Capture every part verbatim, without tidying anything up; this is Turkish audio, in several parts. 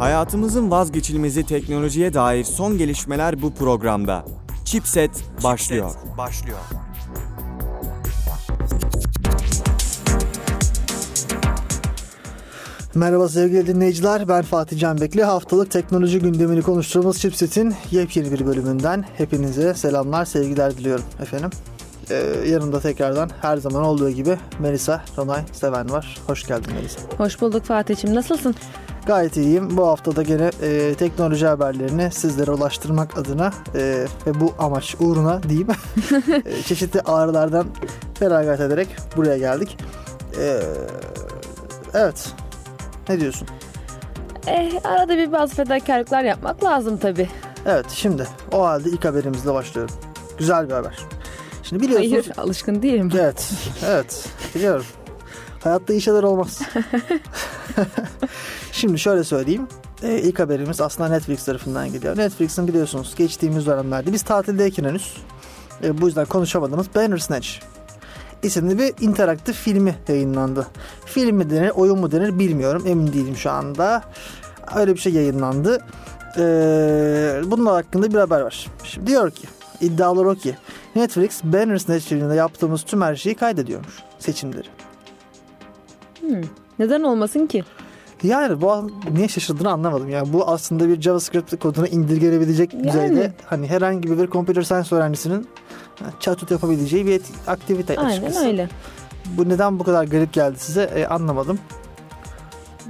Hayatımızın vazgeçilmezi teknolojiye dair son gelişmeler bu programda. Chipset başlıyor. Chipset başlıyor. Merhaba sevgili dinleyiciler, ben Fatih Canbekli. Haftalık teknoloji gündemini konuştuğumuz Chipset'in yepyeni bir bölümünden hepinize selamlar, sevgiler diliyorum efendim. Ee, yanımda tekrardan her zaman olduğu gibi Melisa Ronay Seven var. Hoş geldin Melisa. Hoş bulduk Fatih'ciğim, nasılsın? Gayet iyiyim. Bu hafta da gene e, teknoloji haberlerini sizlere ulaştırmak adına e, ve bu amaç uğruna diyeyim e, çeşitli ağrılardan feragat ederek buraya geldik. E, evet. Ne diyorsun? Eh, arada bir bazı fedakarlıklar yapmak lazım tabii. Evet, şimdi o halde ilk haberimizle başlıyorum. Güzel bir haber. Şimdi biliyorsunuz. Hayır, alışkın değilim. Evet, evet biliyorum. Hayatta iyi şeyler olmaz. Şimdi şöyle söyleyeyim. Ee, ilk haberimiz aslında Netflix tarafından gidiyor. Netflix'in biliyorsunuz geçtiğimiz dönemlerde biz tatildeyken henüz e, bu yüzden konuşamadığımız Bandersnatch isimli bir interaktif filmi yayınlandı. Film mi denir, oyun mu denir bilmiyorum. Emin değilim şu anda. Öyle bir şey yayınlandı. Ee, bunun hakkında bir haber var. Şimdi diyor ki, iddialar o ki Netflix Bandersnatch filminde yaptığımız tüm her şeyi kaydediyormuş. Seçimleri. Hmm, neden olmasın ki? Yani bu niye şaşırdığını anlamadım. Yani bu aslında bir JavaScript kodunu indirgenebilecek yani. Düzeyde hani herhangi bir computer science öğrencisinin çatut yapabileceği bir aktivite. Aynen açıkçası. Öyle. Bu neden bu kadar garip geldi size e, anlamadım.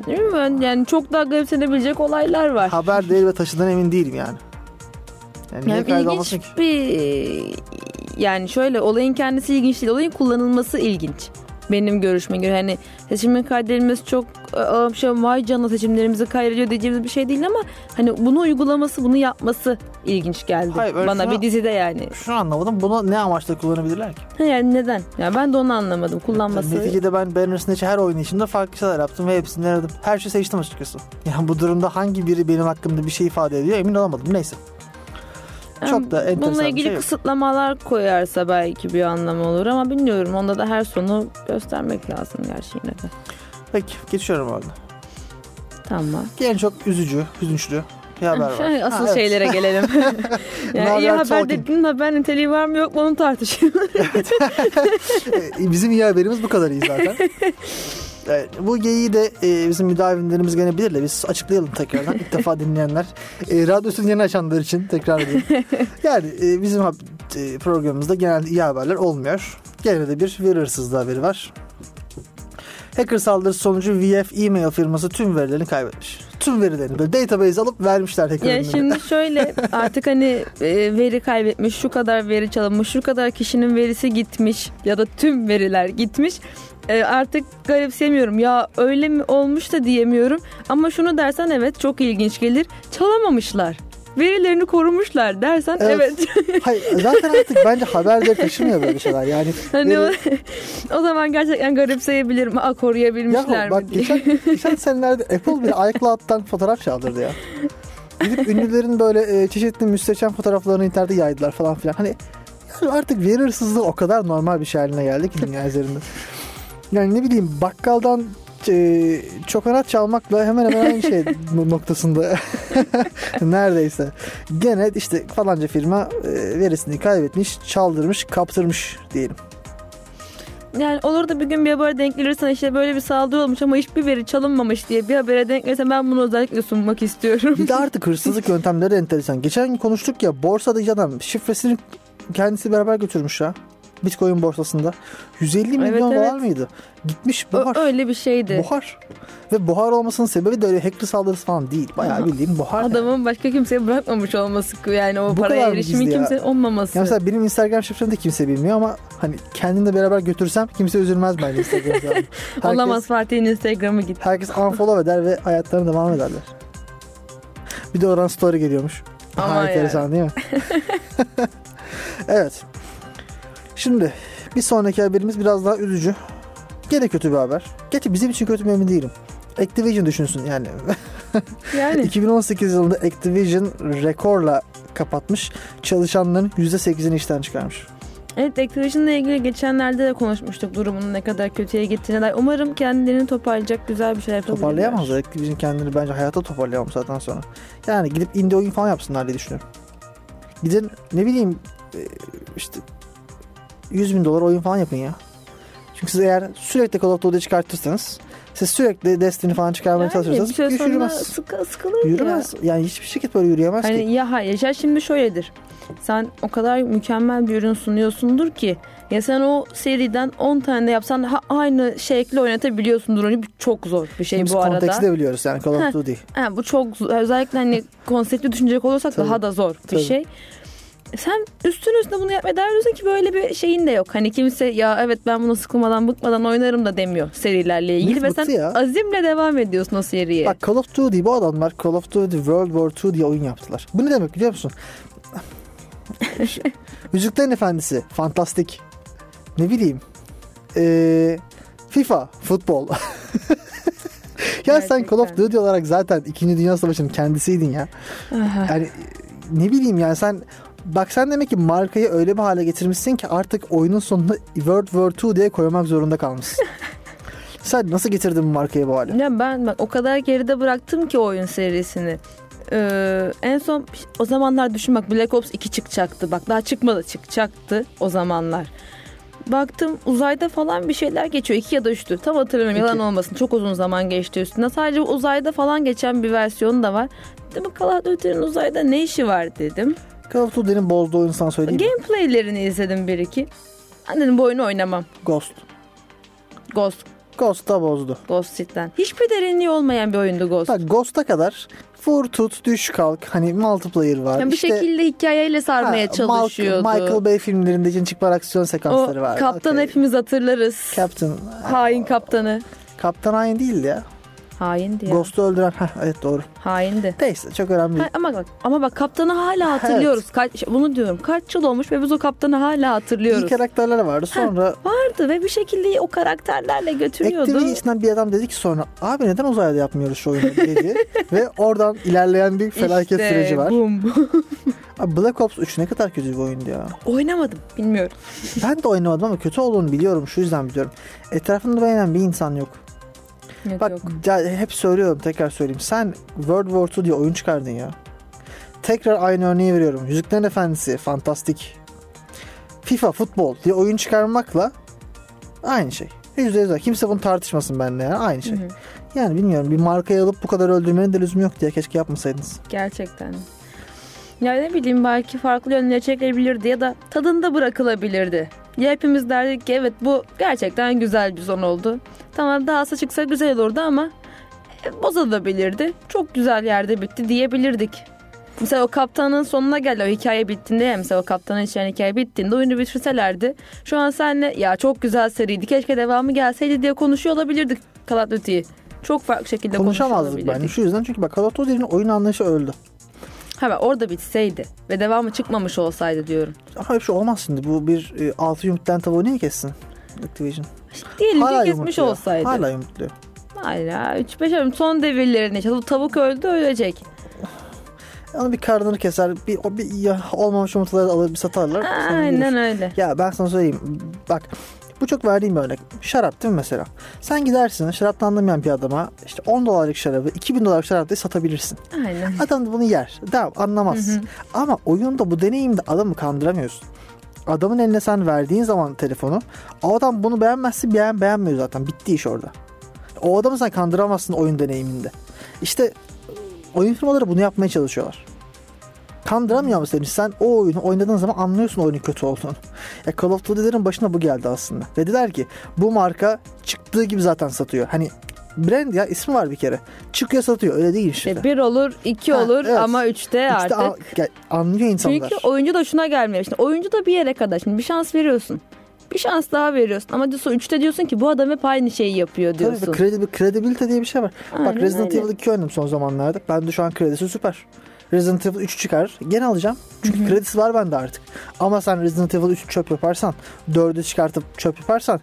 Değil mi? Yani çok daha garipsenebilecek olaylar var. Haber değil ve taşıdan emin değilim yani. Yani, yani ilginç ki? bir... Yani şöyle, olayın kendisi ilginç değil. Olayın kullanılması ilginç. Benim görüşme göre hani seçimin kaydedilmesi çok şey, vay canına seçimlerimizi kaydediyor diyeceğimiz bir şey değil ama hani bunu uygulaması, bunu yapması ilginç geldi. Hayır, bana şuna, bir dizide yani. Şunu anlamadım. Bunu ne amaçla kullanabilirler ki? Ha, yani neden? Yani ben de onu anlamadım. Kullanması. Neticede ben Bandersnatch'in her oynayışımda farklı şeyler yaptım ve hepsini aradım. Her şeyi seçtim açıkçası. Yani bu durumda hangi biri benim hakkımda bir şey ifade ediyor emin olamadım. Neyse. Yani çok da enteresan. Bununla ilgili şey kısıtlamalar koyarsa belki bir anlamı olur ama bilmiyorum. Onda da her sonu göstermek lazım gerçi yine de. Peki, geçiyorum orada. Tamam. Yani çok üzücü, hüzünlü bir haber var. Asıl ha, şeylere evet. Gelelim. Yani iyi haber dediğin haber niteliği var mı yok mu onu tartışın. Evet. Bizim iyi haberimiz bu kadar iyi zaten. Evet, bu geyiği de e, bizim müdavimlerimiz gene bilirler. Biz açıklayalım tekrardan. İlk defa dinleyenler. E, radyosunu yeni açanlar için tekrar edeyim. Yani e, bizim e, programımızda genelde iyi haberler olmuyor. Gene de bir veri hırsızlığı haberi var. Hacker saldırısı sonucu V F e-mail firması tüm verilerini kaybetmiş. Tüm verilerini böyle database alıp vermişler hacker'ın. Ya şimdi şöyle artık hani veri kaybetmiş, şu kadar veri çalınmış, şu kadar kişinin verisi gitmiş ya da tüm veriler gitmiş. Artık garipsemiyorum ya, öyle mi olmuş da diyemiyorum ama şunu dersen evet çok ilginç gelir, çalamamışlar. Verilerini korumuşlar dersen evet. evet. Hayır, zaten artık bence haberleri taşımıyor böyle şeyler yani. Hani veri... o, o zaman gerçekten garipseyebilirim. Aa, koruyabilmişler ya, bak, mi diye. Geçen, geçen senelerde Apple bile iCloud'dan fotoğraf çaldırdı ya. Gidip ünlülerin böyle e, çeşitli müstehcen fotoğraflarını internette yaydılar falan filan. Hani yani artık veri hırsızlığı o kadar normal bir şey haline geldi ki dünya üzerinde. Yani ne bileyim, bakkaldan Ee, çokonat çalmakla hemen hemen aynı şey noktasında neredeyse. Gene işte falanca firma e, verisini kaybetmiş, çaldırmış, kaptırmış diyelim. Yani olur da bir gün bir habere denk gelirsen işte böyle bir saldırı olmuş ama hiçbir veri çalınmamış diye bir habere denk gelirsen ben bunu özellikle sunmak istiyorum. Bir de artık hırsızlık yöntemleri enteresan. Geçen gün konuştuk ya, borsadaki adam şifresini kendisi beraber götürmüş ya. Bitcoin borsasında yüz elli milyon evet, dolar evet. mıydı? Gitmiş buhar. Ö- öyle bir şeydi. Buhar. Ve buhar olmasının sebebi de öyle hacker saldırısı falan değil. Bayağı bildiğim buhar. Adamın yani. Başka kimseye bırakmamış olması. Yani o bu paraya erişimin kimsenin olmaması. Ya mesela benim Instagram şifremi de kimse bilmiyor ama hani kendimle beraber götürsem kimse üzülmez bence Instagram'da. Herkes, olamaz, Fatih'in Instagram'ı gitti. Herkes unfollow eder ve hayatlarına devam ederler. Bir de oradan story geliyormuş. Aha, enteresan yani. Değil mi? Evet. Şimdi bir sonraki haberimiz biraz daha üzücü. Gene kötü bir haber. Gerçi bizim için kötü mü emin değilim. Activision düşünsün yani. Yani. iki bin on sekiz yılında Activision rekorla kapatmış. Çalışanların yüzde sekizini işten çıkarmış. Evet, Activision'la ilgili geçenlerde de konuşmuştuk durumunu ne kadar kötüye gittiğine dair. Umarım kendilerini toparlayacak güzel bir şey yapabilirler. Toparlayamaz. Activision kendini bence hayata toparlayamaz zaten sonra. Yani gidip indie oyun falan yapsınlar diye düşünüyorum. Gidin ne bileyim işte yüz bin dolar oyun falan yapın ya. Çünkü siz eğer sürekli Call of Duty çıkartırsanız, siz sürekli Destiny falan çıkarmaya yani çalışırsanız bir iş yürümez. Sıkı, sıkılır yürümez. Ya. Yani hiçbir şirket böyle yürüyemez hani ki. Ya hayır. Ya şimdi şöyledir. Sen o kadar mükemmel bir ürün sunuyorsundur ki ya sen o seriden on tane de yapsan ha, aynı şekli oynatabiliyorsundur. Onu çok zor bir şey şimdi bu arada. Biz konteksti de biliyoruz yani Call of Duty. Ha, bu çok zor. Özellikle hani konseptli düşünecek olursak tabii, daha da zor bir tabii. şey. Sen üstün üstüne bunu yapmaya devam ediyorsun ki böyle bir şeyin de yok. Hani kimse ya evet ben bunu sıkılmadan bıkmadan oynarım da demiyor serilerle ilgili. Mık, ve sen ya. azimle devam ediyorsun o seriye. Bak Call of Duty bu adamlar Call of Duty World War iki diye oyun yaptılar. Bu ne demek biliyor musun? Yüzüklerin Efendisi, fantastik. Ne bileyim. Ee, FIFA, futbol. ya gerçekten. Sen Call of Duty olarak zaten ikinci. Dünya Savaşı'nın kendisiydin ya. Yani ne bileyim yani sen... Bak sen demek ki markayı öyle bir hale getirmişsin ki artık oyunun sonunda World War iki diye koymak zorunda kalmışsın. Sen nasıl getirdin bu markayı bu hale? Ya ben bak o kadar geride bıraktım ki oyun serisini. Ee, en son o zamanlar düşün bak Black Ops iki çıkacaktı. Bak daha çıkmadı çıkacaktı o zamanlar. Baktım uzayda falan bir şeyler geçiyor. iki ya da üçtü. Tam hatırlamıyorum yalan olmasın. Çok uzun zaman geçti üstüne. Sadece uzayda falan geçen bir versiyonu da var. Dedim Call of Duty'nin uzayda ne işi var dedim. Call of Duty'nin bozduğu oyunu sana söyleyeyim mi? Gameplay'lerini izledim bir iki. Ben dedim bu oyunu oynamam. Ghost. Ghost. Ghost da bozdu. Ghost cidden. Hiçbir derinliği olmayan bir oyundu Ghost. Bak Ghost'a kadar vur tut düş kalk hani multiplayer var. Yani bir işte, şekilde hikayeyle sarmaya ha, çalışıyordu. Michael Bay filmlerinde için çıkar aksiyon sekansları var. Kaptan okay. Hepimiz hatırlarız. Kaptan. Hain kaptanı. Kaptan hain değildi ya. Haindi ya. Ghost'u öldüren. Heh, evet doğru. Haindi. Neyse çok önemli değil. Ama bak, ama bak kaptanı hala hatırlıyoruz. Evet. Kaç, bunu diyorum. Kaç yıl olmuş ve biz o kaptanı hala hatırlıyoruz. İyi karakterler vardı sonra. Ha, vardı ve bir şekilde o karakterlerle götürüyordu. Activision içinden bir adam dedi ki sonra abi neden uzayda yapmıyoruz şu oyunu dedi. Ve oradan ilerleyen bir felaket işte, süreci var. Bum. Abi Black Ops üç ne kadar kötü bir oyundu ya. Oynamadım. Bilmiyorum. Ben de oynamadım ama kötü olduğunu biliyorum. Şu yüzden biliyorum. Etrafında beğenen bir insan yok. Yok, bak ya, hep söylüyorum tekrar söyleyeyim. Sen World War iki diye oyun çıkardın ya. Tekrar aynı örneği veriyorum. Yüzüklerin Efendisi, fantastik. FIFA, futbol diye oyun çıkarmakla aynı şey. yüzde yüz kimse bunu tartışmasın benimle yani aynı şey. Hı-hı. Yani bilmiyorum bir markayı alıp bu kadar öldürmenin de lüzumu yok diye keşke yapmasaydınız. Gerçekten. Ya ne bileyim belki farklı yönlere çekilebilirdi ya da tadında bırakılabilirdi. Ya hepimiz derdik ki evet bu gerçekten güzel bir son oldu. Tamam dahası çıksa güzel olurdu ama e, bozulabilirdi. Çok güzel yerde bitti diyebilirdik. Mesela o kaptanın sonuna geldi o hikaye bittiğinde ya mesela o kaptanın içeren hikaye bittiğinde oyunu bitirselerdi. Şu an seninle ya çok güzel seriydi keşke devamı gelseydi diye konuşuyor olabilirdik Call of Duty'yi. Çok farklı şekilde konuşamazdık konuşuyor olabilirdik. Ben şu yüzden çünkü bak Call of Duty'nin oyun anlayışı öldü. Ha orada bitseydi ve devamı çıkmamış olsaydı diyorum. Ama hep şey olmaz şimdi. Bu bir e, altı yumurttan tavuğu niye kessin Activision? Diyelim ki kesmiş ya. Olsaydı. Hala yumurtluyor. Hala üç beş son devirlerine. Tavuk öldü ölecek. Onu bir karnını keser. Bir, bir ya, olmamış yumurtaları alır bir satarlar. Aynen öyle. Ya ben sana söyleyeyim. Bak bu çok verdiğim bir örnek. Şarap değil mi mesela? Sen gidersin şaraptan anlamayan bir adama işte on dolarlık şarabı iki bin dolarlık şarap diye satabilirsin. Aynen. Adam da bunu yer. Tamam anlamaz. Hı hı. Ama oyunda bu deneyimde adamı kandıramıyorsun. Adamın eline sen verdiğin zaman telefonu o adam bunu beğenmezse beğen, beğenmiyor zaten. Bitti iş orada. O adamı sen kandıramazsın oyun deneyiminde. İşte oyun firmaları bunu yapmaya çalışıyorlar. Kandıramıyor musun? Sen o oyunu oynadığın zaman anlıyorsun oyunun kötü olduğunu. Ya Call of Duty'lerin başına bu geldi aslında. Dediler ki bu marka çıktığı gibi zaten satıyor. Hani brand ya ismi var bir kere. Çıkıyor satıyor öyle değil işte. Bir olur iki ha, olur evet. Ama üçte artık. An, ya, anlıyor insanlar. Çünkü oyuncu da şuna gelmiyor. Şimdi oyuncu da bir yere kadar. Şimdi bir şans veriyorsun. Bir şans daha veriyorsun. Ama diyorsun, üçte diyorsun ki bu adam hep aynı şeyi yapıyor diyorsun. Tabii kredi, kredibilite diye bir şey var. Aynen, bak Resident Evil iki oynadım son zamanlarda. Ben de şu an kredisi süper. Resident Evil üç çıkar. Gene alacağım. Çünkü hı-hı, kredisi var bende artık. Ama sen Resident Evil üçü çöp yaparsan, dördü çıkartıp çöp yaparsan,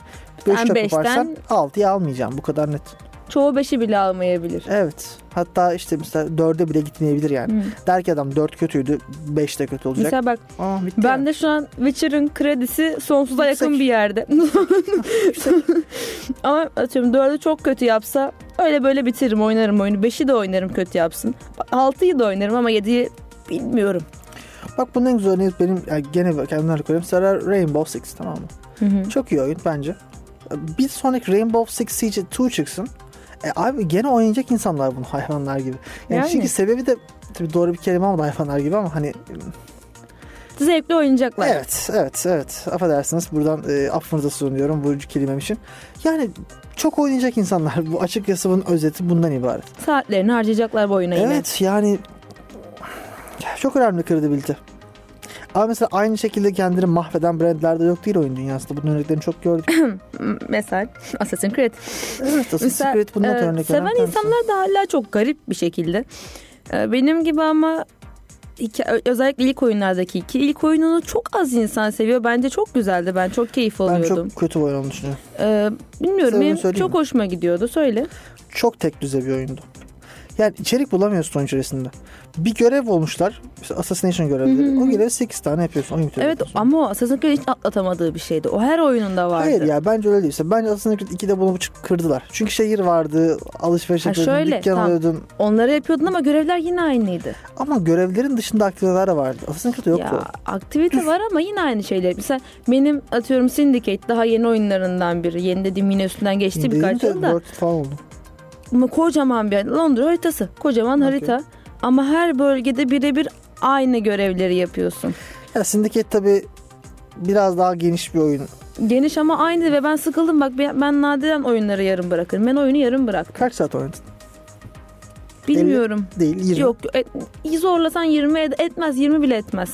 beşi çöp yaparsan, altıya almayacağım. Bu kadar net. çoğu beşi bile almayabilir. Evet. Hatta işte mesela dörde bile gitmeyebilir yani. Hmm. Der ki adam dört kötüydü, beş de kötü olacak. Mesela bak, Aa, ben de şu an Witcher'ın kredisi sonsuza Yüksek. yakın bir yerde. Ama atıyorum dördü çok kötü yapsa öyle böyle bitiririm, oynarım oyunu. beşi de oynarım kötü yapsın. altıyı da oynarım ama yediyi bilmiyorum. Bak bunun en güzel örneği benim, yani gene kendimden koyayım. Mesela Rainbow Six, tamam mı? Hı hı. Çok iyi oyun bence. Bir sonraki Rainbow Six Siege iki çıksın. E abi gene oynayacak insanlar bunu, hayvanlar gibi. Yani, yani. Çünkü sebebi de tabii doğru bir kelime ama hayvanlar gibi ama hani... Zevkli oynayacaklar. Evet, evet, evet. Affedersiniz buradan e, affınıza sunuyorum bu kelimem için. Yani çok oynayacak insanlar. Bu açık yasabanın özeti bundan ibaret. Saatlerini harcayacaklar bu oyuna evet, yine. Evet yani... Çok önemli credibility. Ama mesela aynı şekilde kendini mahveden brandlerde yok değil oyun dünyasında. Bunun örneklerini çok gördük. Mesela Assassin's Creed. Evet, Assassin's Creed bunun e, örnekleri. Seven insanlar da hala çok garip bir şekilde. Benim gibi ama iki, özellikle ilk oyunlardaki iki ilk oyununu çok az insan seviyor. Bence çok güzeldi. Ben çok keyif alıyordum. Ben çok kötü oynadım düşünüyorum. E, bilmiyorum. Benim çok mi? hoşuma gidiyordu. Söyle. Çok tek düze bir oyundu. Yani içerik bulamıyorsun oyun içerisinde. Bir görev olmuşlar. İşte assassination görevleri. Hı hı. O görevi sekiz tane yapıyorsun. on evet yapıyorsun. Ama o Assassin's Creed hiç atlatamadığı bir şeydi. O her oyununda vardı. Hayır ya bence öyle değil. İşte bence Assassin's Creed ikide bunu kırdılar. Çünkü şehir vardı. Alışveriş yapıyordun. Dükkan tam, alıyordun. Onları yapıyordun ama görevler yine aynıydı. Ama görevlerin dışında aktiviteler vardı. Assassin's Creed yoktu. Ya aktivite var ama yine aynı şeyler. Mesela benim atıyorum Syndicate daha yeni oyunlarından biri. Yeni dediğim yine üstünden geçti yine birkaç yıl da. Ama kocaman bir Londra haritası. Kocaman okay. harita. Ama her bölgede birebir aynı görevleri yapıyorsun. Ya Syndicate tabii biraz daha geniş bir oyun. Geniş ama aynı ve ben sıkıldım. Bak ben nadiren oyunları yarım bırakırım. Ben oyunu yarım bıraktım. Kaç saat oynadın? Bilmiyorum. Değil yirmi. Yok et, zorlasan yirmi et, etmez. yirmi bile etmez.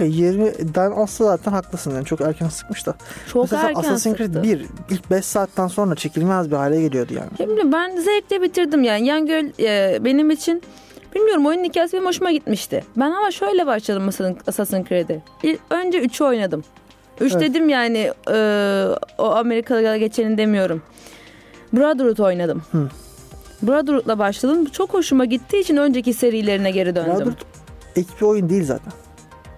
yirmiden asla zaten haklısın yani çok erken sıkmış da. Çok mesela erken Assassin's Creed bir ilk beş saatten sonra çekilmez bir hale geliyordu yani. Şimdi ben zevkle bitirdim yani. Yan göl e, benim için bilmiyorum oyunun hikayesi benim hoşuma gitmişti. Ben ama şöyle başladım Assassin's Creed'e. İlk, önce üçü oynadım. üç evet. dedim yani e, o Amerikalılara geçeni demiyorum. Brotherhood oynadım. Hı. Brotherhood'la başladım. Çok hoşuma gittiği için önceki serilerine geri döndüm. Brotherhood ek bir oyun değil zaten.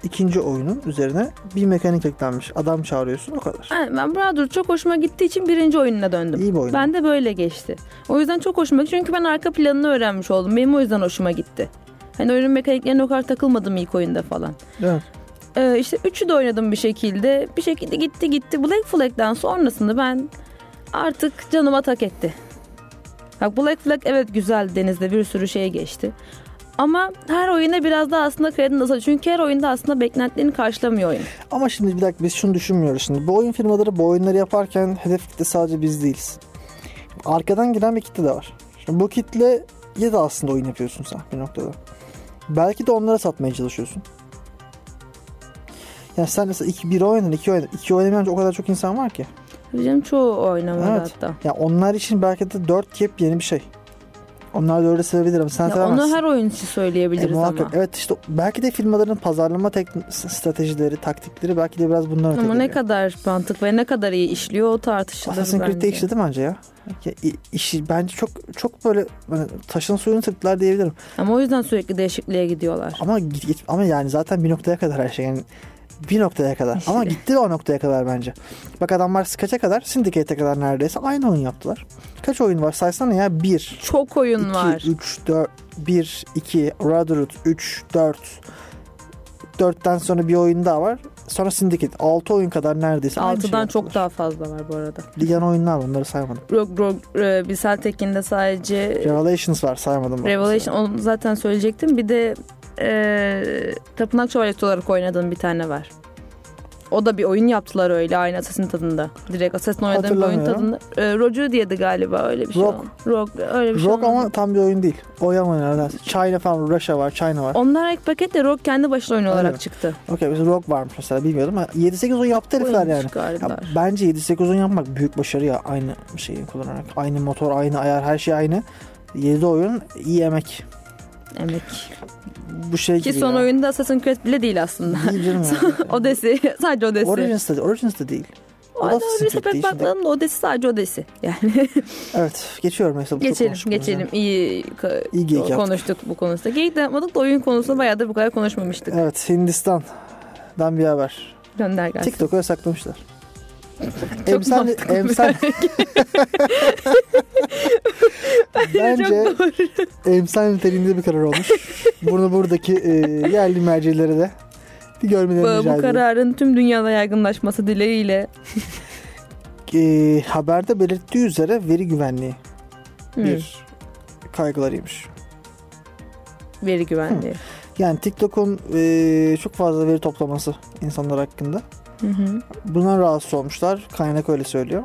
İkinci oyunun üzerine bir mekanik eklenmiş. Adam çağırıyorsun o kadar. Yani ben Brotherhood çok hoşuma gittiği için birinci oyununa döndüm. İyi bir oyun. Ben de böyle geçti. O yüzden çok hoşuma gitti. Çünkü ben arka planını öğrenmiş oldum. Benim o yüzden hoşuma gitti. Hani oyunun mekaniklerine o kadar takılmadım ilk oyunda falan. Evet. Ee, işte üçü de oynadım bir şekilde. Bir şekilde gitti gitti. Black Flag'den sonrasında ben artık canıma tak etti. Bak Black Flag evet güzel denizde bir sürü şey geçti. Ama her oyuna biraz daha aslında kredin azalıyor. Çünkü her oyunda aslında beklentilerini karşılamıyor oyun. Ama şimdi bir dakika biz şunu düşünmüyoruz şimdi. Bu oyun firmaları bu oyunları yaparken hedef kitle sadece biz değiliz. Arkadan giren bir kitle de var. Şimdi bu kitleye de aslında oyun yapıyorsun sen bir noktada. Belki de onlara satmaya çalışıyorsun. Yani sen mesela bir oynar, iki oynar. iki oynamayan o kadar çok insan var ki. Bizim çoğu oynamadı evet. hatta. Yani onlar için belki de dört yepyeni bir şey. Onlar da öyle sevebilirim. Sen sevemezsin. Onu her oyun için söyleyebiliriz e, ama. Evet işte belki de firmaların pazarlama tek- stratejileri, taktikleri belki de biraz bunlar ötede. Ama ne kadar mantık ve ne kadar iyi işliyor o tartışılır bence. Assassin's Creed'de işledi bence ya. İşi bence çok çok böyle hani taşın suyunu tıktılar diyebilirim. Ama o yüzden sürekli değişikliğe gidiyorlar. Ama ama yani zaten bir noktaya kadar her şey yani. Bir noktaya kadar. İşte. Ama gitti o noktaya kadar bence. Bak adamlar kaça kadar? Syndicate'e kadar neredeyse aynı oyun yaptılar. Kaç oyun var saysana ya? Bir. Çok oyun iki, var. üç, dört, bir, iki, Brotherhood, üç, dört. dörtten sonra bir oyun daha var. Sonra Syndicate. altı oyun kadar neredeyse aynı şey yaptılar. altıdan çok daha fazla var bu arada. Ligan oyunlar var. Onları saymadım. Rogue, Rogue, Bisel Tekin'de sadece... Revelations var. Saymadım. Revelation onu zaten söyleyecektim. Bir de... Ee, tapınak şövalyesi olarak oynadığım bir tane var. O da bir oyun yaptılar öyle aynı Assassin tadında. Direkt Assassin oynadığım bir oyun tadında. Ee, Roger diye de galiba öyle bir şey. Rock. Rock öyle bir şey. Rock ama tam bir oyun değil. Oyun oynadı. China falan, Russia var, China var. Onlar ek paketle Rock kendi başına oyun olarak öyle. Çıktı. Okey, biz Rock varmış mesela bilmiyordum ama yedi sekiz oyun yaptı herifler yani. Ya, bence yedi sekiz oyun yapmak büyük başarı ya aynı şeyi kullanarak. Aynı motor, aynı ayar, her şey aynı. yedi oyun iyi emek. Emek. Bu şey ki son ya. Oyunda Assassin's Creed bile değil aslında. Değil canım yani. Odyssey. Sadece Odyssey. Origins de, Origins de değil. Odyssey pek bakmadım da Odyssey sadece Odyssey. Yani. Evet, geçiyorum mesela. Geçelim, geçelim. Yani. İyi, İyi geyik konuştuk yaptık bu konuda. Geyik de yapmadık da oyun konusunda bayağı da bu kadar konuşmamıştık. Evet, Hindistan'dan bir haber. Gönder gelsin. TikTok'u yasaklamışlar. Emsal emsal bence emsal niteliğinde bir karar olmuş. Bunu buradaki e, yerli mercilere de görmelerini rica ediyorum. Bu kararın tüm dünyada yaygınlaşması dileğiyle. e, haberde belirttiği üzere veri güvenliği hmm. bir kaygılarıymış. Veri güvenliği. Hmm. Yani TikTok'un e, çok fazla veri toplaması insanlar hakkında. Hı hı. Bundan rahatsız olmuşlar. Kaynak öyle söylüyor.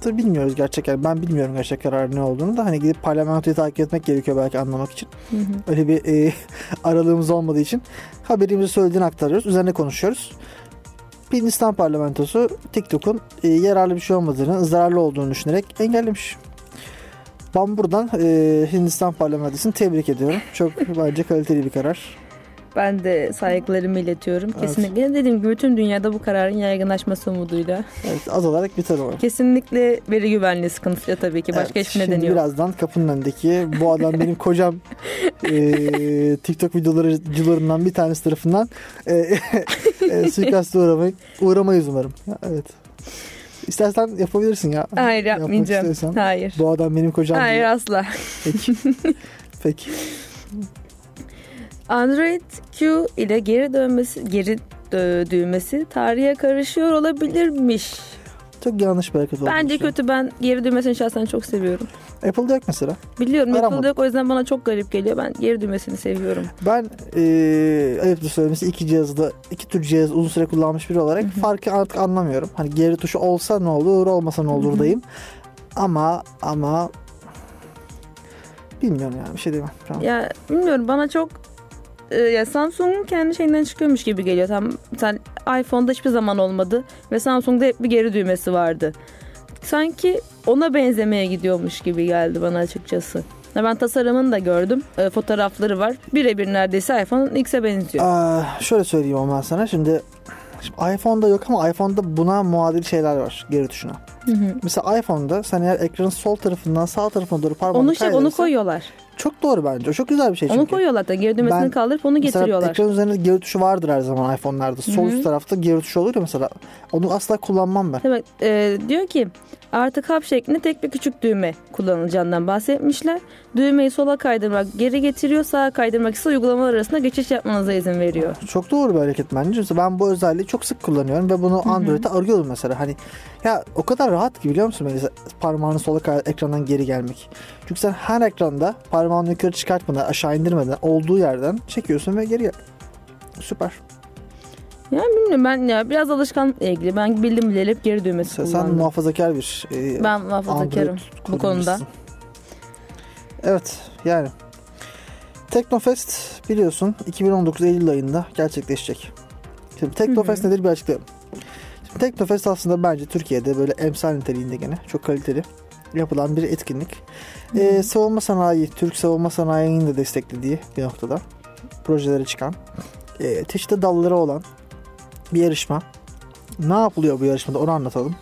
Tabii bilmiyoruz gerçek yani. Ben bilmiyorum gerçek kararın ne olduğunu da. Hani gidip parlamentoyu takip etmek gerekiyor belki anlamak için. Hı hı. Öyle bir e, aralığımız olmadığı için haberimizi söylediğini aktarıyoruz. Üzerine konuşuyoruz. Hindistan parlamentosu TikTok'un e, yararlı bir şey olmadığını, zararlı olduğunu düşünerek engellemiş. Ben buradan e, Hindistan parlamentosunu tebrik ediyorum. Çok bence kaliteli bir karar. Ben de saygılarımı iletiyorum. Kesinlikle. Evet. Dediğim gibi tüm dünyada bu kararın yaygınlaşması umuduyla. Evet, az olarak biter umarım. Kesinlikle veri güvenliği sıkıntısı tabii ki. Başka evet, hiçbir nedeni yok. Birazdan kapının önündeki bu adam benim kocam e, TikTok videolarından bir tanesi tarafından e, e, suikastı uğramay- uğramayız umarım. Evet. İstersen yapabilirsin ya. Hayır, yapmayacağım. Hayır. Bu adam benim kocam. Hayır diye. Asla. Peki. Peki. Android Q ile geri dönmesi, geri dö- düğmesi tarihe karışıyor olabilirmiş. Çok yanlış bir hareket oldu. Bence kötü. Şey. Ben geri düğmesini şahsen çok seviyorum. Apple'da yok mesela. Biliyorum Aramadım. Apple'da yok, o yüzden bana çok garip geliyor. Ben geri düğmesini seviyorum. Ben ee, ayıptır söylemesi iki cihazda iki tür cihaz uzun süre kullanmış biri olarak Hı-hı. farkı artık anlamıyorum. Hani geri tuşu olsa ne olur, olmasa ne olur Hı-hı. dayım. Ama ama bilmiyorum yani bir şey diyemem. Tamam. Ya bilmiyorum bana çok ya Samsung'un kendi şeyinden çıkıyormuş gibi geliyor. Tam sen iPhone'da hiçbir zaman olmadı ve Samsung'da hep bir geri düğmesi vardı. Sanki ona benzemeye gidiyormuş gibi geldi bana açıkçası. Ben tasarımını da gördüm. E, fotoğrafları var. Birebir neredeyse iPhone'un X'e benziyor. Aa, şöyle söyleyeyim ama sana şimdi, şimdi iPhone'da yok ama iPhone'da buna muadil şeyler var geri tuşuna. Hı hı. Mesela iPhone'da sen eğer ekranın sol tarafından sağ tarafına doğru parmağını kaydırırsan onu, onu koyuyorlar. Çok doğru bence. O çok güzel bir şey çünkü. Onu koyuyorlar da geri düğmesini ben, kaldırıp onu getiriyorlar. Ekran üzerinde geri tuşu vardır her zaman iPhone'larda. Sol üst tarafta geri tuşu olur ya mesela. Onu asla kullanmam ben. Evet, e, diyor ki artık hap şeklinde tek bir küçük düğme kullanılacağından bahsetmişler. Düğmeyi sola kaydırmak geri getiriyor, sağa kaydırmak ise uygulamalar arasında geçiş yapmanıza izin veriyor. Çok doğru bir hareket bence. Ben bu özelliği çok sık kullanıyorum ve bunu Android'de arıyordum mesela. Hani ya o kadar rahat ki biliyor musun mesela parmağını sola kaydır, ekrandan geri gelmek. Çünkü sen her ekranda parmağını yukarı çıkartmadan, aşağı indirmeden olduğu yerden çekiyorsun ve geri gel. Süper. Ya bilmiyorum ben ya biraz alışkanlıkla ilgili. Ben bildim bileli hep geri düğmesi kullandım. Sen muhafazakar bir e, ben muhafazakarım bu konuda. Evet yani. Teknofest biliyorsun iki bin on dokuz Eylül ayında gerçekleşecek. Şimdi Teknofest Hı-hı. nedir bir açıklayalım. Şimdi Teknofest aslında bence Türkiye'de böyle emsal niteliğinde gene çok kaliteli yapılan bir etkinlik. Ee, savunma sanayi, Türk savunma sanayinin de desteklediği bir noktada projelere çıkan, e, çeşitli dalları olan bir yarışma. Ne yapılıyor bu yarışmada onu anlatalım.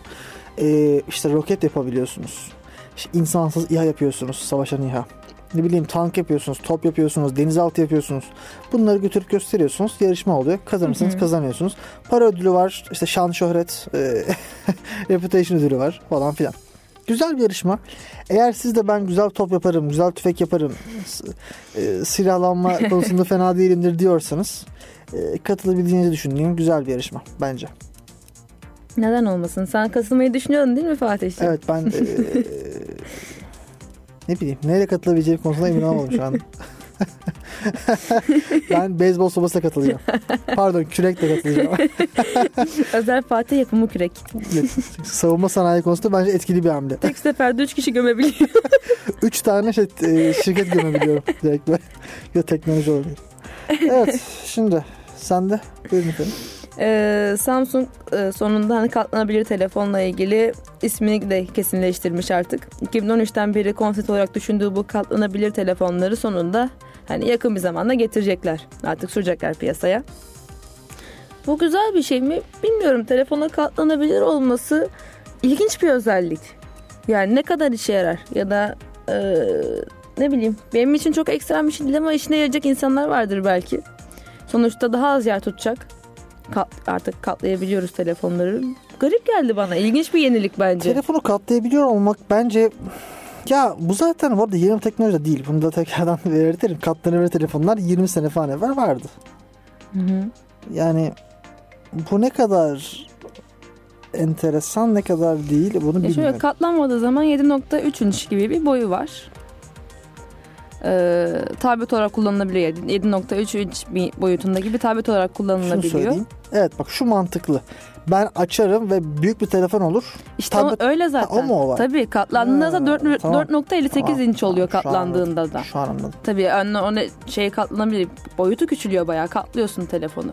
E, işte roket yapabiliyorsunuz. İşte insansız İHA yapıyorsunuz, savaşan İHA. Ne bileyim tank yapıyorsunuz, top yapıyorsunuz, denizaltı yapıyorsunuz. Bunları götürüp gösteriyorsunuz. Yarışma oluyor. Kazanırsanız kazanıyorsunuz. Para ödülü var, işte şan, şöhret, e, reputation ödülü var falan filan. Güzel bir yarışma. Eğer siz de ben güzel top yaparım, güzel tüfek yaparım, e, silahlanma konusunda fena değilimdir diyorsanız e, katılabildiğinizi düşündüğüm güzel bir yarışma bence. Neden olmasın? Sen katılmayı düşünüyordun değil mi Fatih'ciğim? Evet ben e, ne bileyim nereye katılabileceğim konusunda emin olamadım şu an. Ben beyzbol sopasıyla katılacağım. Pardon kürekle katılacağım. Özel Fatih yapımı kürek. Savunma sanayi konusunda bence etkili bir hamle. Tek seferde üç kişi gömebiliyor. üç tane şey, şirket gömebiliyorum. Direkt böyle. Ya teknoloji olabilir. Evet şimdi sen de buyurun efendim. Ee, Samsung e, sonunda hani katlanabilir telefonla ilgili ismini de kesinleştirmiş artık. iki bin on üçten beri konsept olarak düşündüğü bu katlanabilir telefonları sonunda hani yakın bir zamanda getirecekler. Artık sürecekler piyasaya. Bu güzel bir şey mi bilmiyorum. Telefona katlanabilir olması ilginç bir özellik. Yani ne kadar işe yarar ya da e, ne bileyim, benim için çok ekstrem bir şey değil ama işine yarayacak insanlar vardır belki. Sonuçta daha az yer tutacak. Kat, artık katlayabiliyoruz telefonları. Garip geldi bana. İlginç bir yenilik bence. Telefonu katlayabiliyor olmak bence... Ya bu zaten bu arada yeni teknoloji de değil. Bunu da tekrardan belirtelim. Katlanabilir telefonlar yirmi sene falan evvel vardı. Hı hı. Yani bu ne kadar enteresan, ne kadar değil bunu bilmiyorum. Şöyle katlanmadığı zaman yedi nokta üç inç gibi bir boyu var. Ee, tablet olarak kullanılabiliyor. yedi nokta üç inç boyutundaki bir tablet olarak kullanılabiliyor. Evet bak şu mantıklı. Ben açarım ve büyük bir telefon olur. İşte tablet... öyle zaten. Ha, o mu o var? Tabii katlandığında da dört, tamam. dört nokta elli sekiz tamam. inç oluyor tamam. katlandığında şu da. Şu an anladım. Tabii önüne ona şey katlanabilir. Boyutu küçülüyor bayağı. Katlıyorsun telefonu.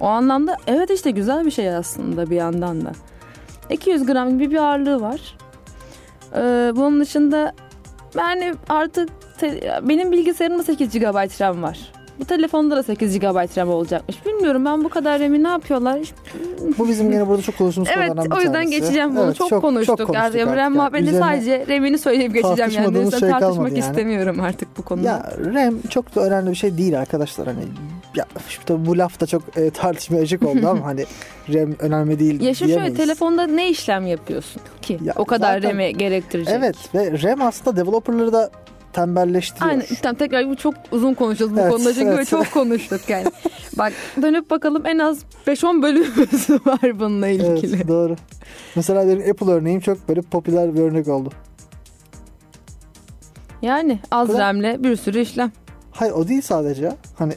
O anlamda evet işte güzel bir şey aslında bir yandan da. iki yüz gram gibi bir ağırlığı var. Ee, bunun dışında yani artık te- benim bilgisayarımda sekiz gigabayt RAM var. Bu telefonda da sekiz gigabayt RAM olacakmış. Bilmiyorum ben bu kadar RAM'i ne yapıyorlar? Bu bizim yine burada çok konuştuğumuz evet, konulardan bir tanesi. Evet o yüzden geçeceğim bunu. Evet, çok, çok konuştuk. Çok konuştuk artık. RAM muhabbetinde sadece RAM'ini söyleyip geçeceğim. Yani. Şey tartışmak kalmadı yani. İstemiyorum artık bu konuda. Ya RAM çok da önemli bir şey değil arkadaşlar. Hani ya işte bu laf da çok e, tartışmaya açık oldu ama hani RAM önemli değil diyemeyiz. Ya şöyle telefonda ne işlem yapıyorsun ki? Ya, o kadar zaten, RAM'i gerektirecek. Evet ve RAM aslında developerları da tembelleştiriyor. Aynen. Tamam, tekrar bu çok uzun konuşacağız bu evet, konuda çünkü evet. çok konuştuk yani. Bak dönüp bakalım en az beş on bölümümüz var bununla ilgili. Evet, doğru. Mesela benim Apple örneğim çok böyle popüler bir örnek oldu. Yani az Kıra... RAM'le bir sürü işlem. Hayır o değil sadece. Hani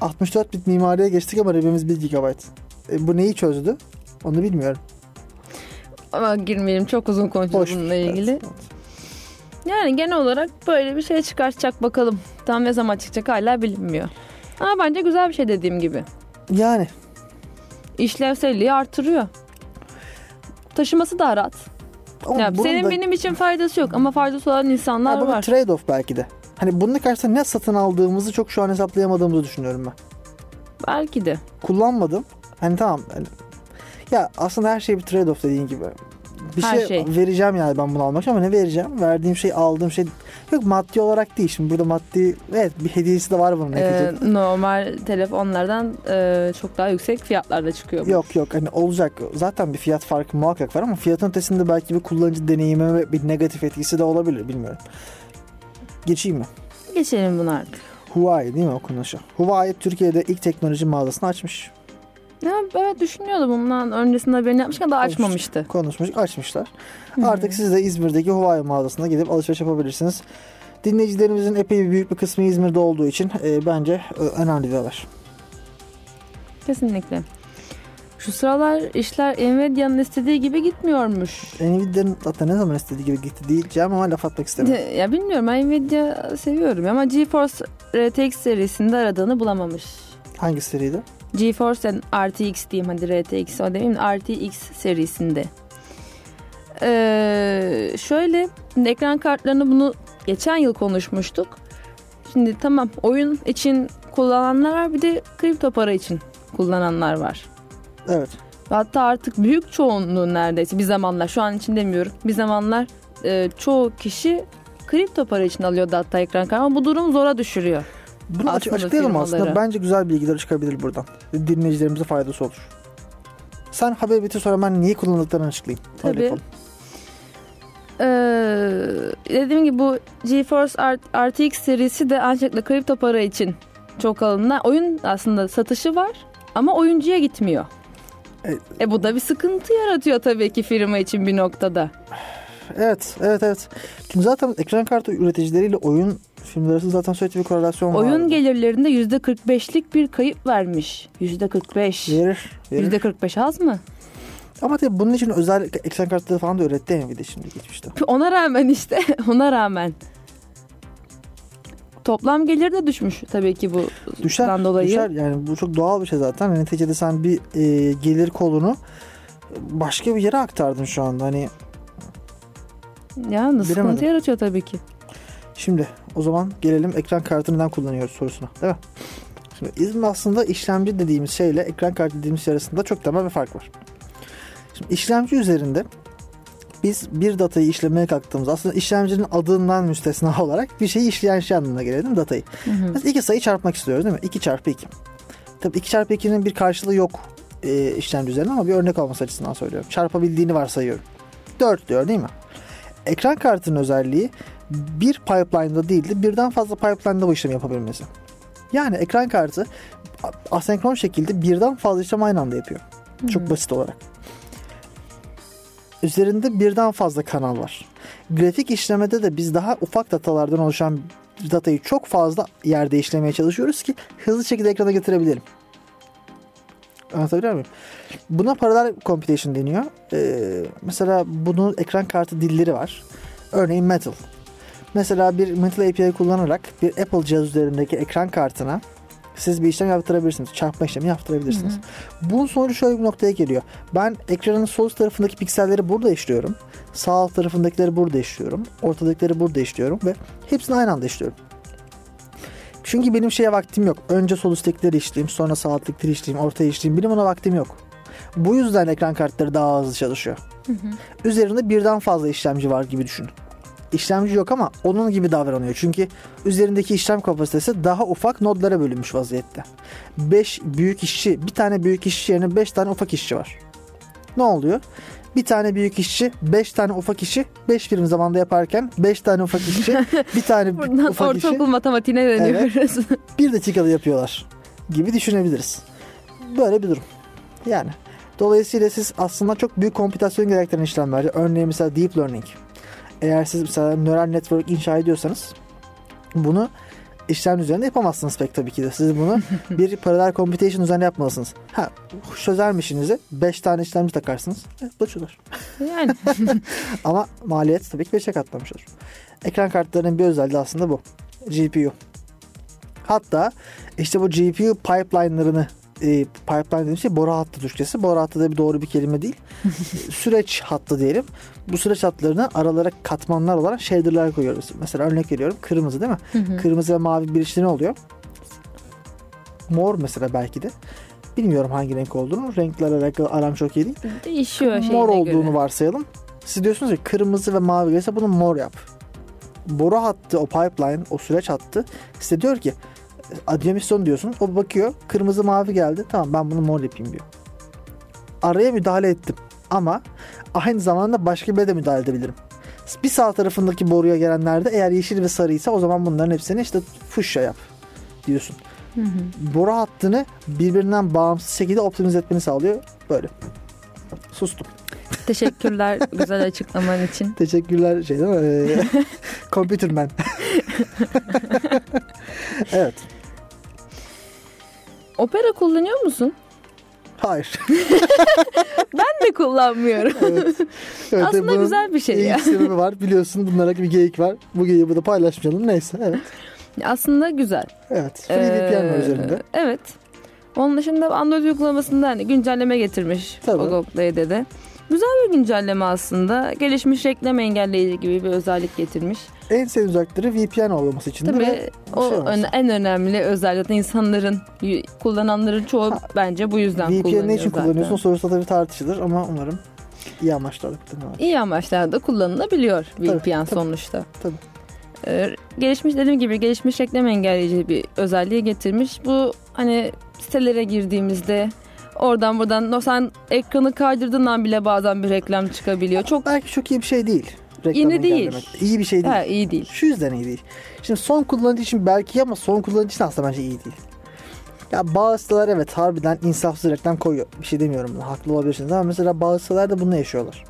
altmış dört bit mimariye geçtik ama RAM'imiz bir gigabayt. E, bu neyi çözdü? Onu bilmiyorum. Ama girmeyelim çok uzun konuşacağız Hoş, bununla ilgili. Evet, evet. Yani genel olarak böyle bir şey çıkartacak bakalım. Tam ne zaman çıkacak hala bilinmiyor. Ama bence güzel bir şey dediğim gibi. Yani. İşlevselliği artırıyor. Taşıması da rahat. Yani senin da... benim için faydası yok ama faydası olan insanlar ya, var. Trade-off belki de. Hani bunun karşısında ne satın aldığımızı çok şu an hesaplayamadığımızı düşünüyorum ben. Belki de. Kullanmadım. Hani tamam. Ya aslında her şey bir trade-off dediğin gibi. Bir şey, şey vereceğim yani ben bunu almak ama ne vereceğim? Verdiğim şey, aldığım şey yok maddi olarak değil. Şimdi burada maddi evet bir hediyesi de var bunun. Ee, normal telefonlardan e, çok daha yüksek fiyatlarda çıkıyor. Bu. Yok yok hani olacak. Zaten bir fiyat farkı muhakkak var ama fiyatın ötesinde belki bir kullanıcı deneyimi ve bir negatif etkisi de olabilir bilmiyorum. Geçeyim mi? Geçelim bunu artık. Huawei değil mi o konuşa? Huawei Türkiye'de ilk teknoloji mağazasını açmış. Ya, evet düşünüyordum bundan öncesinde haberini yapmışken daha açmamıştı. Konuşmuş, açmışlar. Hı-hı. Artık siz de İzmir'deki Huawei mağazasına gidip alışveriş yapabilirsiniz. Dinleyicilerimizin epey büyük bir kısmı İzmir'de olduğu için e, bence e, önemli bir haber. Kesinlikle. Şu sıralar işler Nvidia'nın istediği gibi gitmiyormuş. Nvidia'nın hatta ne zaman istediği gibi gitti diyeceğim ama laf atmak istemiyorum. Ya, ya bilmiyorum ben Nvidia seviyorum ama GeForce R T X serisinde aradığını bulamamış. Hangi seriydi? GeForce R T X diyeyim hadi R T X o demeyeyim R T X serisinde. Ee, şöyle ekran kartlarını bunu geçen yıl konuşmuştuk. Şimdi tamam oyun için kullananlar var bir de kripto para için kullananlar var. Evet. Hatta artık büyük çoğunluğu neredeyse bir zamanlar şu an için demiyorum bir zamanlar e, çoğu kişi kripto para için alıyordu hatta ekran kartı ama bu durum zora düşürüyor. Bunu aslında açıklayalım firmaları. Aslında. Bence güzel bilgiler çıkabilir buradan. Dinleyicilerimize faydası olur. Sen haber bitir sonra ben niye kullanıldıklarını açıklayayım. Tabii. Ee, dediğim gibi bu GeForce R T X serisi de ancak kripto para için çok alınan oyun aslında satışı var ama oyuncuya gitmiyor. Evet. E bu da bir sıkıntı yaratıyor tabii ki firma için bir noktada. Evet, evet, evet. Çünkü zaten ekran kartı üreticileriyle oyun filmler arasında zaten sürekli bir korelasyon var. Oyun gelirlerinde yüzde kırk beşlik bir kayıp vermiş. yüzde kırk beş. Verir, verir. yüzde kırk beş az mı? Ama tabii bunun için özel ekran kartları falan da üretti Nvidia şimdi geçmişte. Ona rağmen işte, ona rağmen. Toplam gelir de düşmüş tabii ki bu düşer, dolayı. Düşer, yani bu çok doğal bir şey zaten. Neticede sen bir e, gelir kolunu başka bir yere aktardın şu anda. Hani ya nasıl sıkıntı yaratıyor tabii ki. Şimdi o zaman gelelim ekran kartını neden kullanıyoruz sorusuna değil mi? Şimdi izin aslında işlemci dediğimiz şeyle ekran kartı dediğimiz şey arasında çok temel bir fark var. Şimdi işlemci üzerinde biz bir datayı işlemeye kalktığımız aslında işlemcinin adından müstesna olarak bir şeyi işleyen şey anlamına geliyor, değil mi, datayı? Hı hı. Mesela iki sayı çarpmak istiyoruz, değil mi? iki çarpı iki. Tabii iki çarpı ikinin bir karşılığı yok e, işlemci üzerinde ama bir örnek olması açısından söylüyorum. Çarpabildiğini varsayıyorum. dört diyor, değil mi? Ekran kartının özelliği bir pipeline'da değil de birden fazla pipeline'da bu işlemi yapabilmesi. Yani ekran kartı asenkron şekilde birden fazla işlem aynı anda yapıyor. Hı hı. Çok basit olarak. Üzerinde birden fazla kanal var. Grafik işlemede de biz daha ufak datalardan oluşan datayı çok fazla yerde işlemeye çalışıyoruz ki hızlı şekilde ekrana getirebilelim. Anlatabiliyor muyum? Buna parallel computation deniyor. Ee, mesela bunun ekran kartı dilleri var. Örneğin Metal. Mesela bir Metal A P I kullanarak bir Apple cihaz üzerindeki ekran kartına siz bir işlem yaptırabilirsiniz. Çarpma işlemi yaptırabilirsiniz. Hı hı. Bunun sonucu şöyle bir noktaya geliyor. Ben ekranın sol tarafındaki pikselleri burada işliyorum. Sağ alt tarafındakileri burada işliyorum. Ortadakileri burada işliyorum. Ve hepsini aynı anda işliyorum. Çünkü benim şeye vaktim yok. Önce sol üsttekileri işleyeyim. Sonra sağ alttakileri işleyeyim. Ortaya işleyeyim. Benim ona vaktim yok. Bu yüzden ekran kartları daha hızlı çalışıyor. Hı hı. Üzerinde birden fazla işlemci var gibi düşünün. İşlemci yok ama onun gibi davranıyor. Çünkü üzerindeki işlem kapasitesi daha ufak nodlara bölünmüş vaziyette. beş büyük işçi, bir tane büyük işçi yerine beş tane ufak işçi var. Ne oluyor? Bir tane büyük işçi, beş tane ufak işçi, beş birim zamanda yaparken beş tane ufak işçi, bir tane Buradan ufak işçi. Ortaokul matematiğine dönüyoruz. Evet, bir dakikada yapıyorlar gibi düşünebiliriz. Böyle bir durum. Yani dolayısıyla siz aslında çok büyük kompütasyon gerektiren işlemler. Örneğin mesela deep learning. Eğer siz mesela nöral network inşa ediyorsanız bunu işlem üzerinde yapamazsınız pek tabii ki de. Siz bunu bir paralel computation üzerinde yapmalısınız. Ha, çözermişinizi beş tane işlemci takarsınız. Evet, başarılır. Yani. Ama maliyet tabii ki beşe katlamış olur. Ekran kartlarının bir özelliği aslında bu. G P U. Hatta işte bu G P U pipeline'larını e, pipeline dediğim şey boru hattı Türkçesi. Boru hattı da bir doğru bir kelime değil. Süreç hattı diyelim. Bu süreç hatlarını aralara katmanlar olarak shader'lar koyuyoruz. Mesela örnek veriyorum kırmızı, değil mi? Hı hı. Kırmızı ve mavi birleşince ne oluyor? Mor mesela belki de. Bilmiyorum hangi renk olduğunu. Renklerle alakalı aram çok iyi değil. Değişiyor mor olduğunu göre varsayalım. Siz diyorsunuz ki kırmızı ve mavi gelirse bunu mor yap. Boru hattı, o pipeline, o süreç hattı size diyor ki adyamasyon diyorsun. O bakıyor. Kırmızı mavi geldi. Tamam, ben bunu mor yapayım diyor. Araya müdahale ettim. Ama aynı zamanda başka bir de müdahale edebilirim. Bir sağ tarafındaki boruya gelenlerde eğer yeşil ve sarıysa o zaman bunların hepsini işte fuşya yap diyorsun. Hı hı. Boru hattını birbirinden bağımsız şekilde optimize etmeni sağlıyor. Böyle. Sustum. Teşekkürler güzel açıklaman için. Teşekkürler şey değil mi? Computer man. Evet. Opera kullanıyor musun? Hayır. Ben de kullanmıyorum. Evet. Evet, aslında güzel bir şey ya. İlk sebebi var. Biliyorsun bunlara bir geyik var. Bu geyiği burada paylaşmayalım. Neyse, evet. Aslında güzel. Evet. Free ee, V P N var üzerinde. Evet. Onun dışında Android uygulamasında hani güncelleme getirmiş. Tabii. Ogoplay dedi. Güzel bir güncelleme aslında. Gelişmiş reklam engelleyici gibi bir özellik getirmiş. En sevdiğim özellikleri V P N olması için. Tabii de o şey ön, en önemli özellik. İnsanların, kullananların çoğu ha, bence bu yüzden V P N kullanıyor. V P N ne için zaten kullanıyorsun? O sorusu tabii tartışılır ama umarım iyi amaçlarda kullanılabiliyor. İyi amaçlarda kullanılabiliyor V P N tabii, sonuçta. Tabii. Ee, gelişmiş dediğim gibi gelişmiş reklam engelleyici bir özelliği getirmiş. Bu hani sitelere girdiğimizde oradan buradan sen ekranı kaydırdığından bile bazen bir reklam çıkabiliyor. Çok belki çok iyi bir şey değil. Yine değil. İyi bir şey değil. Ha, iyi değil. Şu yüzden iyi değil. Şimdi son kullanıcı için belki ama son kullanıcı için aslında bence iyi değil. Ya bazı siteler evet harbiden insafsız reklam koyuyor. Bir şey demiyorum. Haklı olabilirsiniz ama mesela bazı siteler de bununla yaşıyorlar.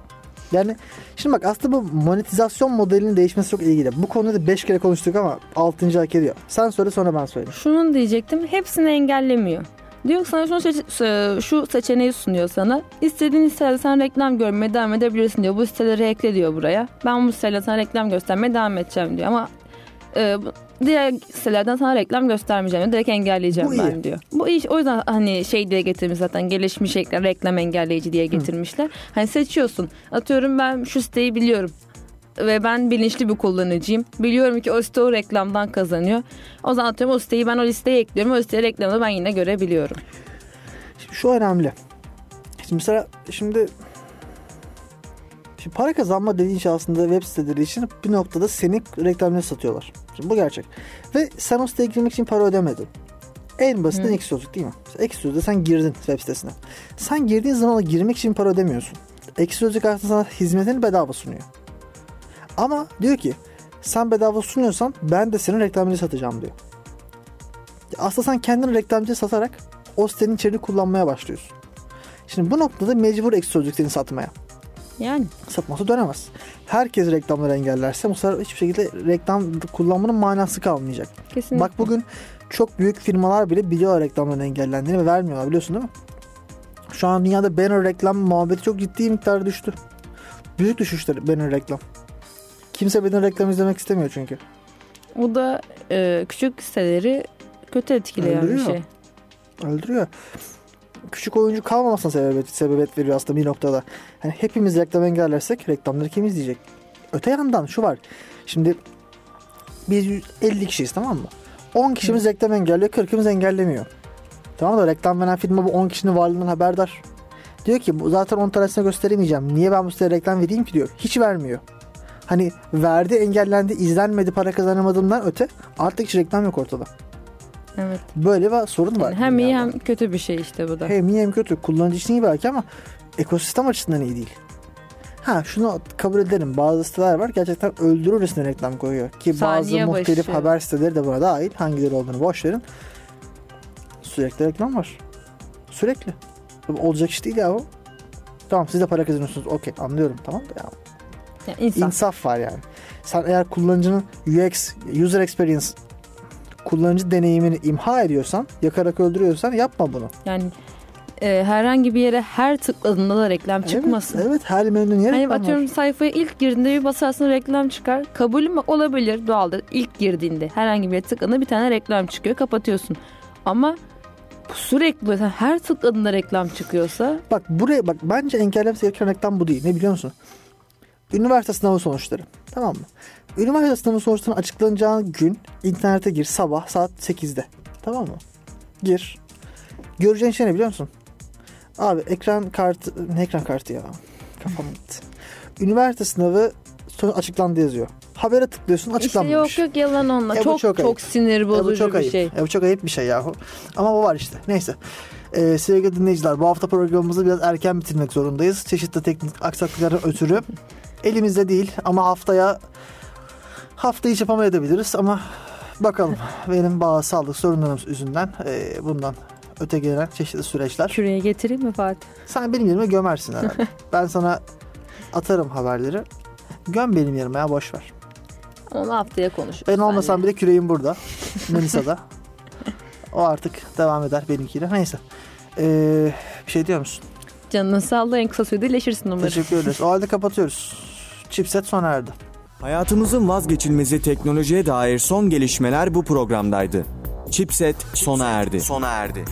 Yani şimdi bak aslında bu monetizasyon modelinin değişmesi çok ilgili. Bu konuda da beş kere konuştuk ama altıncı hak ediyor. Sen söyle sonra ben söyleyeyim. Şunu diyecektim. Hepsini engellemiyor. Diyor sana şunu seçe- şu seçeneği sunuyor sana. İstediğin sitelerde sen reklam görmeye devam edebilirsin diyor. Bu siteleri ekle diyor buraya. Ben bu sitelerde sana reklam göstermeye devam edeceğim diyor. Ama e, diğer sitelerden sana reklam göstermeyeceğim diyor. Direkt engelleyeceğim bu ben iyi diyor. Bu iyi. O yüzden hani şey diye getirmiş zaten. Gelişmiş reklam engelleyici diye getirmişler. Hı. Hani seçiyorsun. Atıyorum ben şu siteyi biliyorum. ve ben bilinçli bir kullanıcıyım. Biliyorum ki o site o reklamdan kazanıyor. O zaman atıyorum o siteyi ben o listeye ekliyorum. O siteye reklamını ben yine görebiliyorum. Şimdi şu önemli. Şimdi mesela şimdi... Şimdi para kazanma dediğin şey aslında web siteleri için bir noktada senin reklamını satıyorlar. Şimdi bu gerçek. Ve sen o siteye girmek için para ödemedin. En basitinden X sözlük değil mi? X sözlükte sen girdin web sitesine. Sen girdiğin zaman girmek için para ödemiyorsun. X sözlük aslında sana hizmetini bedava sunuyor. Ama diyor ki sen bedava sunuyorsan ben de senin reklamını satacağım diyor. Aslında sen kendini reklamcıya satarak o sitenin içeriğini kullanmaya başlıyorsun. Şimdi bu noktada mecbur X sözlüklerini satmaya. Yani. Satması dönemez. Herkes reklamları engellerse bu sefer hiçbir şekilde reklam kullanmanın manası kalmayacak. Kesinlikle. Bak bugün çok büyük firmalar bile biliyor reklamların engellendiğini ve vermiyorlar, biliyorsun değil mi? Şu an dünyada banner reklam muhabbeti çok ciddi miktarda düştü. Büyük düşüşler banner reklam. Kimse banner reklam izlemek istemiyor çünkü. O da e, küçük siteleri kötü etkileyen bir şey. Öldürüyor. Küçük oyuncu kalmamasına sebebiyet, sebebiyet veriyor aslında bir noktada. Yani hepimiz reklam engellersek reklamları kim izleyecek? Öte yandan şu var. Şimdi biz elli kişiyiz, tamam mı? on kişimiz Hı. reklam engelliyor, kırkımız engellemiyor. Tamam da reklam veren firma bu on kişinin varlığından haberdar. Diyor ki zaten on tanesine gösteremeyeceğim. Niye ben bu siteye reklam vereyim ki diyor. Hiç vermiyor. Hani verdi, engellendi, izlenmedi, para kazanamadığımdan öte artık hiç reklam yok ortada. Evet. Böyle bir sorun yani var. Hem iyi hem kötü bir şey işte bu da. Hem iyi hem kötü. Kullanıcı için iyi belki ama ekosistem açısından iyi değil. Ha şunu kabul edelim. Bazı siteler var gerçekten öldürürcesine reklam koyuyor. Ki saniye bazı muhtelif başı. Haber siteleri de buna dahil. Hangileri olduğunu boş verin. Sürekli reklam var. Sürekli. Olacak iş değil ya o. Tamam siz de para kazanıyorsunuz. Okey anlıyorum, tamam da ya. Yani insan. İnsaf var yani. Sen eğer kullanıcının U X, user experience, kullanıcı deneyimini imha ediyorsan, yakarak öldürüyorsan yapma bunu. Yani e, herhangi bir yere her tıkladığında da reklam evet, çıkmasın. Evet, her menüden yere hani reklam atıyorum var. Sayfaya ilk girdiğinde bir basarsın reklam çıkar. Kabul mü? Olabilir doğaldır. İlk girdiğinde herhangi bir yere tıkladığında bir tane reklam çıkıyor. Kapatıyorsun. Ama sürekli her tıkladığında reklam çıkıyorsa. Bak buraya bak bence engellemesi gereken reklam bu değil. Ne biliyor musun? Üniversite sınavı sonuçları. Tamam mı? Üniversite sınavı sonuçlarının açıklanacağı gün internete gir sabah saat sekizde. Tamam mı? Gir. Göreceğin şey ne biliyor musun? Abi ekran kartı... Ne ekran kartı ya? Kafam gitti. Üniversite sınavı açıklandı yazıyor. Habere tıklıyorsun açıklanmamış. İşte yok yok yalan onunla. E çok çok, çok sinir bozucu e bir ayıp. şey. E bu çok ayıp bir şey yahu. Ama bu var işte. Neyse. Ee, sevgili dinleyiciler, bu hafta programımızı biraz erken bitirmek zorundayız. Çeşitli teknik aksaklıkların ötürü. Elimizde değil ama haftaya hafta içi yapamayabiliriz ama bakalım benim bazı sağlık sorunlarımız yüzünden e, bundan öte gelen çeşitli süreçler. Şuraya getireyim mi Fatih? Sen benim yerime gömersin herhalde. Ben sana atarım haberleri. Göm benim yerime ya, boş ver. Onu haftaya konuşuruz. Ben olmasam yani. Bile küreğim burada. Melisa'da. O artık devam eder benimkiyle. Neyse. Ee, bir şey diyor musun? Canın sağlığı, en kısa sürede iyileşirsin umarım. Teşekkür ederiz. O halde kapatıyoruz. Chipset sona erdi. Hayatımızın vazgeçilmezi teknolojiye dair son gelişmeler bu programdaydı. Chipset sona erdi. Sona erdi.